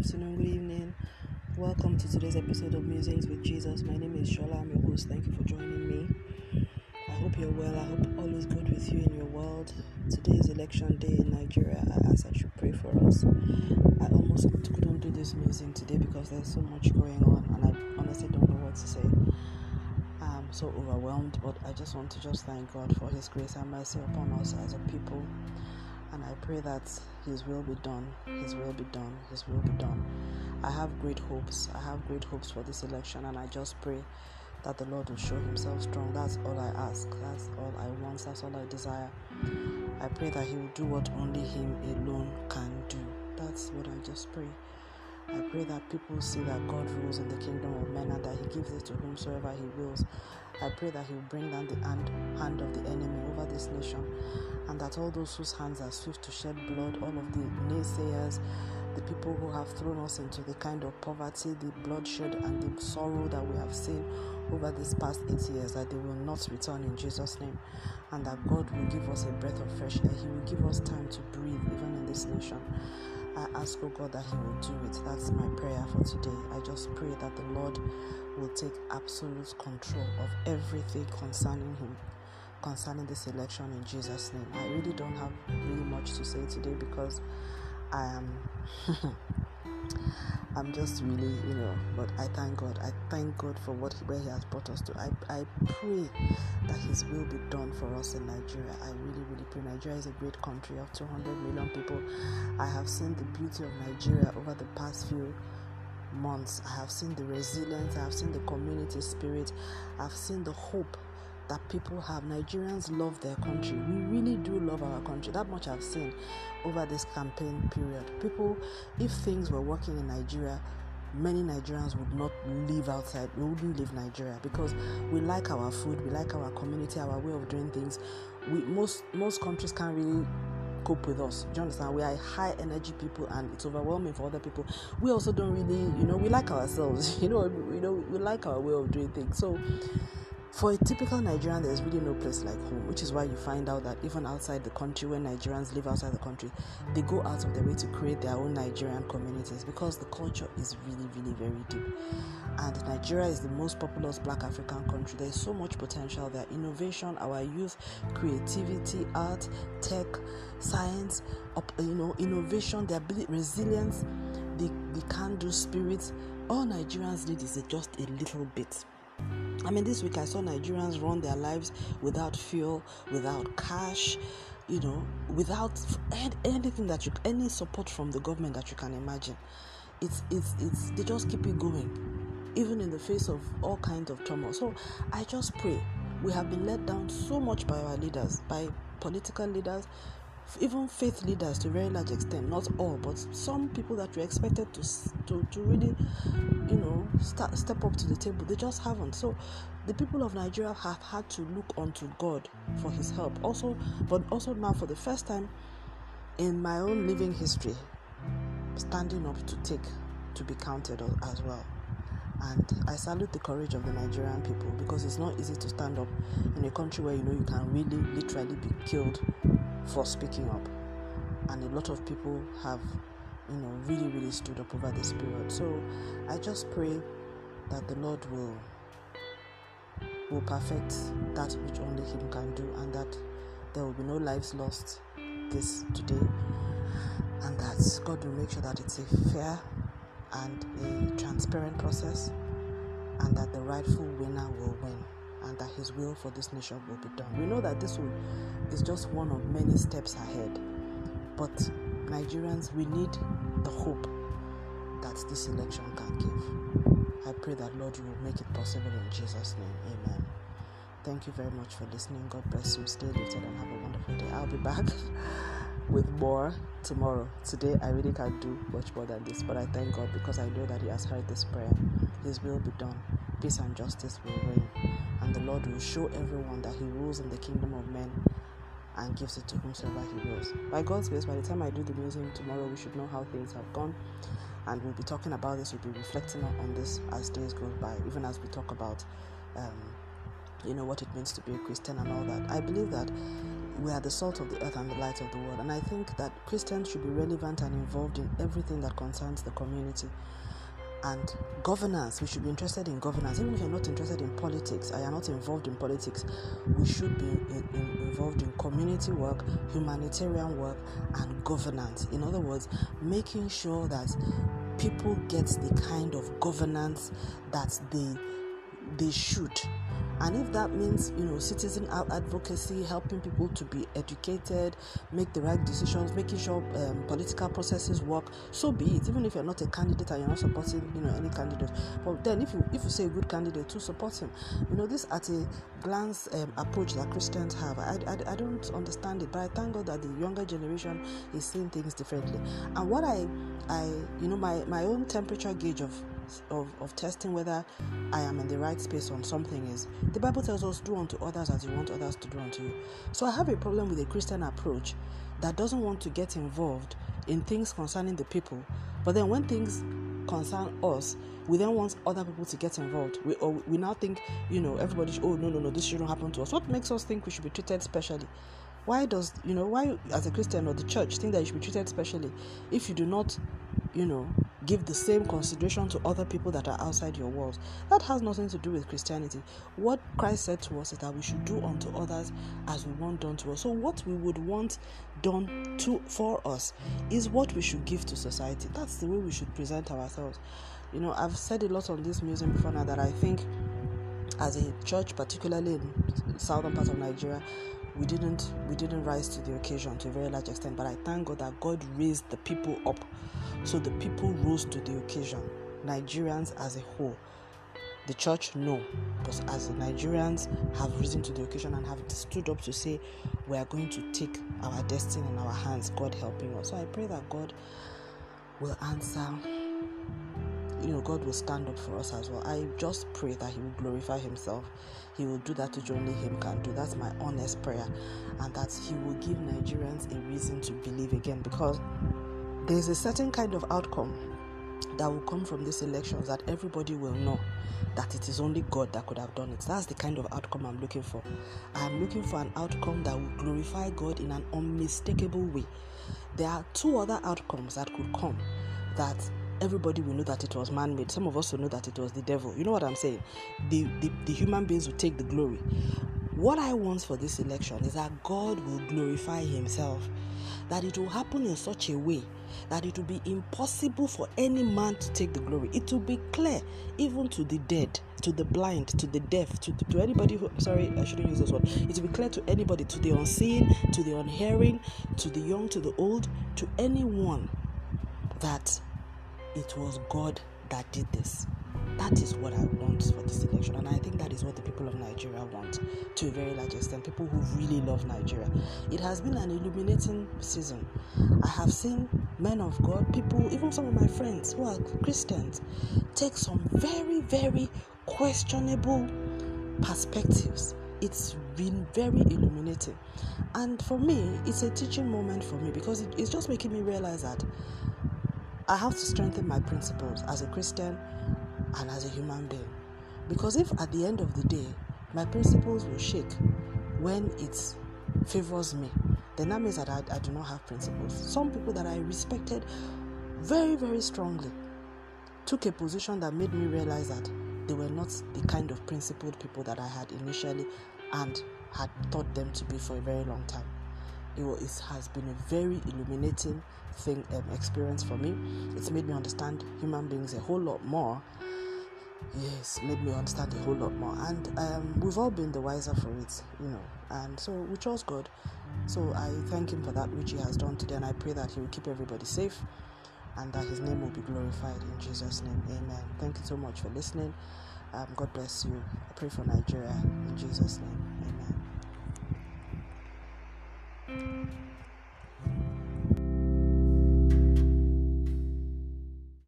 afternoon, good evening. Welcome to today's episode of Musings with Jesus. My name is Shola. I'm your host. Thank you for joining me. I hope you're well. I hope all is good with you in your world. Today is election day in Nigeria. I asked that you pray for us. I almost couldn't do this musing today because there's so much going on and I honestly don't know what to say. I'm so overwhelmed, but I just want to thank God for His grace and mercy upon us as a people. And I pray that His will be done, His will be done, His will be done. I have great hopes. I have great hopes for this election, and I just pray that the Lord will show Himself strong. That's all I ask. That's all I want. That's all I desire. I pray that He will do what only Him alone can do. That's what I just pray. I pray that people see that God rules in the kingdom of men and that He gives it to whomsoever He wills. I pray that He will bring down the hand of the enemy over this nation and that all those whose hands are swift to shed blood, all of the naysayers, the people who have thrown us into the kind of poverty, the bloodshed and the sorrow that we have seen over these past 8 years, that they will not return in Jesus' name, and that God will give us a breath of fresh air. He will give us time to breathe even in this nation. I ask, oh God, that He will do it. That's my prayer for today. I just pray that the Lord will take absolute control of everything concerning Him, concerning this election in Jesus' name. I really don't have really much to say today because I am I'm just really, but I thank God. I thank God for where He has brought us to. I pray that His will be done for us in Nigeria. I really, really pray. Nigeria is a great country of 200 million people. I have seen the beauty of Nigeria over the past few months. I have seen the resilience. I have seen the community spirit. I have seen the hope that people have. Nigerians love their country. We really do love our country. That much I've seen over this campaign period. People, if things were working in Nigeria, many Nigerians would not live outside. We wouldn't leave Nigeria because we like our food, we like our community, our way of doing things. Most countries can't really cope with us. Do you understand? We are high energy people and it's overwhelming for other people. We also don't really, we like ourselves. We like our way of doing things. So for a typical Nigerian, there's really no place like home, which is why you find out that even outside the country, when Nigerians live outside the country, they go out of their way to create their own Nigerian communities because the culture is really, really very deep. And Nigeria is the most populous Black African country. There's so much potential there. Innovation, our youth, creativity, art, tech, science, innovation, the ability, resilience, the can-do spirit. All Nigerians need is just a little bit. This week I saw Nigerians run their lives without fuel, without cash, without anything that you, any support from the government that you can imagine. It's they just keep it going, even in the face of all kinds of turmoil. So I just pray. We have been let down so much by our leaders, by political leaders, even faith leaders to a very large extent, not all, but some people that we expected to really, step up to the table, they just haven't. So the people of Nigeria have had to look unto God for His help. But also now for the first time in my own living history, standing up to be counted as well. And I salute the courage of the Nigerian people because it's not easy to stand up in a country where you can really literally be killed for speaking up, and a lot of people have really, really stood up over this period. So I just pray that the Lord will perfect that which only Him can do, and that there will be no lives lost this today, and that God will make sure that it's a fair and a transparent process, and that the rightful winner will win, and that His will for this nation will be done. We know that this is just one of many steps ahead, but Nigerians, we need the hope that this election can give. I pray that Lord, you will make it possible in Jesus' name. Amen. Thank you very much for listening. God bless you. Stay lifted and have a wonderful day. I'll be back with more tomorrow. Today, I really can't do much more than this, but I thank God because I know that He has heard this prayer. His will be done. Peace and justice will reign, and the Lord will show everyone that He rules in the kingdom of men and gives it to whomsoever He wills. By God's grace, by the time I do the musing tomorrow, we should know how things have gone, and we'll be talking about this, we'll be reflecting on this as days go by, even as we talk about what it means to be a Christian and all that. I believe that we are the salt of the earth and the light of the world. And I think that Christians should be relevant and involved in everything that concerns the community. And governance, we should be interested in governance. Even if you're not interested in politics, I am not involved in politics, we should be involved in community work, humanitarian work, and governance. In other words, making sure that people get the kind of governance that they should. And if that means, citizen advocacy, helping people to be educated, make the right decisions, making sure political processes work, so be it. Even if you're not a candidate and you're not supporting, any candidate, but then if you say a good candidate, to support him. This at a glance approach that Christians have. I don't understand it, but I thank God that the younger generation is seeing things differently. And what I my own temperature gauge of testing whether I am in the right space on something is, the Bible tells us, do unto others as you want others to do unto you. So I have a problem with a Christian approach that doesn't want to get involved in things concerning the people, but then when things concern us, we then want other people to get involved. We now think, everybody should, this shouldn't happen to us. What makes us think we should be treated specially? Why does, why as a Christian or the church think that you should be treated specially if you do not, give the same consideration to other people that are outside your walls? That has nothing to do with Christianity. What Christ said to us is that we should do unto others as we want done to us. So what we would want done for us is what we should give to society. That's the way we should present ourselves. I've said a lot on this museum before now that I think as a church, particularly in southern part of Nigeria, we didn't rise to the occasion to a very large extent, but I thank God that God raised the people up. So the people rose to the occasion. Nigerians as a whole. The church, no. Because as the Nigerians have risen to the occasion and have stood up to say, we are going to take our destiny in our hands, God helping us. So I pray that God will answer. God will stand up for us as well. I just pray that He will glorify Himself. He will do that which only Him can do. That's my honest prayer. And that He will give Nigerians a reason to believe again, because there is a certain kind of outcome that will come from these elections that everybody will know that it is only God that could have done it. That's the kind of outcome I'm looking for. I'm looking for an outcome that will glorify God in an unmistakable way. There are two other outcomes that could come that everybody will know that it was man-made. Some of us will know that it was the devil. You know what I'm saying? The human beings will take the glory. What I want for this election is that God will glorify Himself. That it will happen in such a way that it will be impossible for any man to take the glory. It will be clear even to the dead, to the blind, to the deaf, to anybody who, sorry, I shouldn't use this word. It will be clear to anybody, to the unseen, to the unhearing, to the young, to the old, to anyone that it was God that did this. That is what I want for this election, and I think that is what the people of Nigeria want to a very large extent, people who really love Nigeria. It has been an illuminating season. I have seen men of God, people, even some of my friends who are Christians, take some very, very questionable perspectives. It's been very illuminating. And for me, it's a teaching moment for me, because it's just making me realize that I have to strengthen my principles as a Christian and as a human being. Because if at the end of the day, my principles will shake when it favors me, then that means that I do not have principles. Some people that I respected very, very strongly took a position that made me realize that they were not the kind of principled people that I had initially and had thought them to be for a very long time. It has been a very illuminating thing, experience for me. It's made me understand human beings a whole lot more. Yes, made me understand a whole lot more. And we've all been the wiser for it, And so we trust God. So I thank Him for that which He has done today. And I pray that He will keep everybody safe and that His name will be glorified. In Jesus' name, amen. Thank you so much for listening. God bless you. I pray for Nigeria. In Jesus' name, amen.